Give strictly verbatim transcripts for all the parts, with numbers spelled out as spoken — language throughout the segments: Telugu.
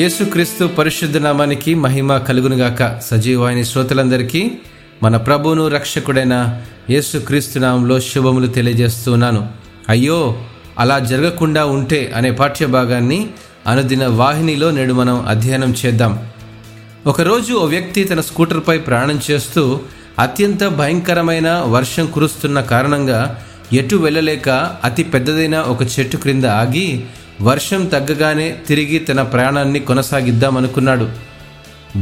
యేసుక్రీస్తు పరిశుద్ధ నామానికి మహిమ కలుగునుగాక. సజీవాయిని శ్రోతలందరికీ మన ప్రభువును రక్షకుడైన యేసుక్రీస్తు నామంలో శుభములు తెలియజేస్తున్నాను. అయ్యో అలా జరగకుండా ఉంటే అనే పాఠ్యభాగాన్ని అనుదిన వాహినిలో నేడు మనం అధ్యయనం చేద్దాం. ఒకరోజు ఓ వ్యక్తి తన స్కూటర్పై ప్రయాణం చేస్తూ అత్యంత భయంకరమైన వర్షం కురుస్తున్న కారణంగా ఎటు వెళ్ళలేక అతి పెద్దదైన ఒక చెట్టు క్రింద ఆగి వర్షం తగ్గగానే తిరిగి తన ప్రయాణాన్ని కొనసాగిద్దామనుకున్నాడు.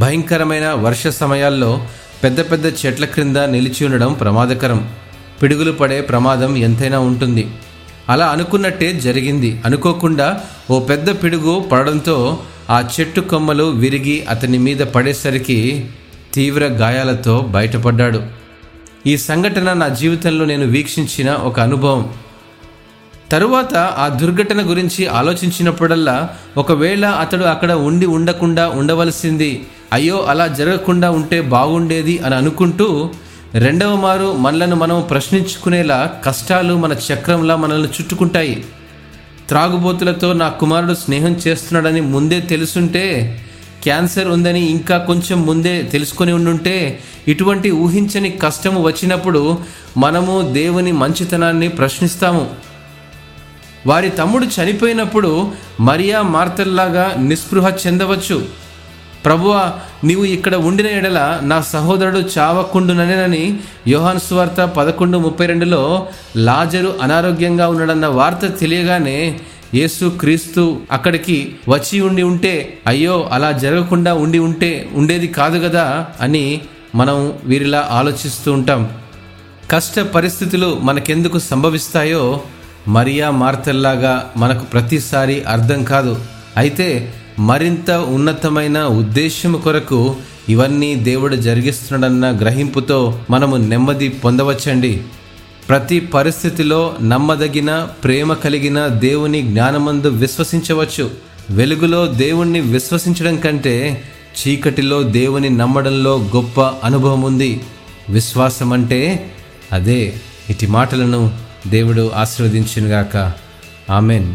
భయంకరమైన వర్ష సమయాల్లో పెద్ద పెద్ద చెట్ల క్రింద నిలిచి ఉండడం ప్రమాదకరం. పిడుగులు పడే ప్రమాదం ఎంతైనా ఉంటుంది. అలా అనుకున్నట్టే జరిగింది. అనుకోకుండా ఓ పెద్ద పిడుగు పడడంతో ఆ చెట్టు కొమ్మలు విరిగి అతని మీద పడేసరికి తీవ్ర గాయాలతో బయటపడ్డాడు. ఈ సంఘటన నా జీవితంలో నేను వీక్షించిన ఒక అనుభవం. తరువాత ఆ దుర్ఘటన గురించి ఆలోచించినప్పుడల్లా ఒకవేళ అతడు అక్కడ ఉండి ఉండకుండా ఉండవలసింది, అయ్యో అలా జరగకుండా ఉంటే బాగుండేది అని అనుకుంటూ రెండవ మారు మనలను మనం ప్రశ్నించుకునేలా కష్టాలు మన చక్రంలా మనల్ని చుట్టుకుంటాయి. త్రాగుబోతులతో నా కుమారుడు స్నేహం చేస్తున్నాడని ముందే తెలుసుంటే, క్యాన్సర్ ఉందని ఇంకా కొంచెం ముందే తెలుసుకొని ఉండుంటే, ఇటువంటి ఊహించని కష్టము వచ్చినప్పుడు మనము దేవుని మంచితనాన్ని ప్రశ్నిస్తాము. వారి తమ్ముడు చనిపోయినప్పుడు మరియా మార్తల్లాగా నిస్పృహ చెందవచ్చు. ప్రభువా, నీవు ఇక్కడ ఉండిన ఎడల నా సహోదరుడు చావకుండుననేనని యోహాను సువార్త పదకొండు ముప్పై రెండులో లాజరు అనారోగ్యంగా ఉన్నాడన్న వార్త తెలియగానే యేసు క్రీస్తు అక్కడికి వచ్చి ఉండి ఉంటే, అయ్యో అలా జరగకుండా ఉండి ఉంటే ఉండేది కాదు కదా అని మనం వీరిలా ఆలోచిస్తూ ఉంటాం. కష్ట పరిస్థితులు మనకెందుకు సంభవిస్తాయో మరియా మార్తల్లాగా మనకు ప్రతిసారి అర్థం కాదు. అయితే మరింత ఉన్నతమైన ఉద్దేశము కొరకు ఇవన్నీ దేవుడు జరిగిస్తున్నాడన్న గ్రహింపుతో మనము నెమ్మది పొందవచ్చండి. ప్రతి పరిస్థితిలో నమ్మదగిన ప్రేమ కలిగిన దేవుని జ్ఞానమందు విశ్వసించవచ్చు. వెలుగులో దేవుణ్ణి విశ్వసించడం కంటే చీకటిలో దేవుని నమ్మడంలో గొప్ప అనుభవం ఉంది. విశ్వాసం అంటే అదే. ఇటు మాటలను దేవుడు ఆశీర్వదించునుగాక. ఆమెన్.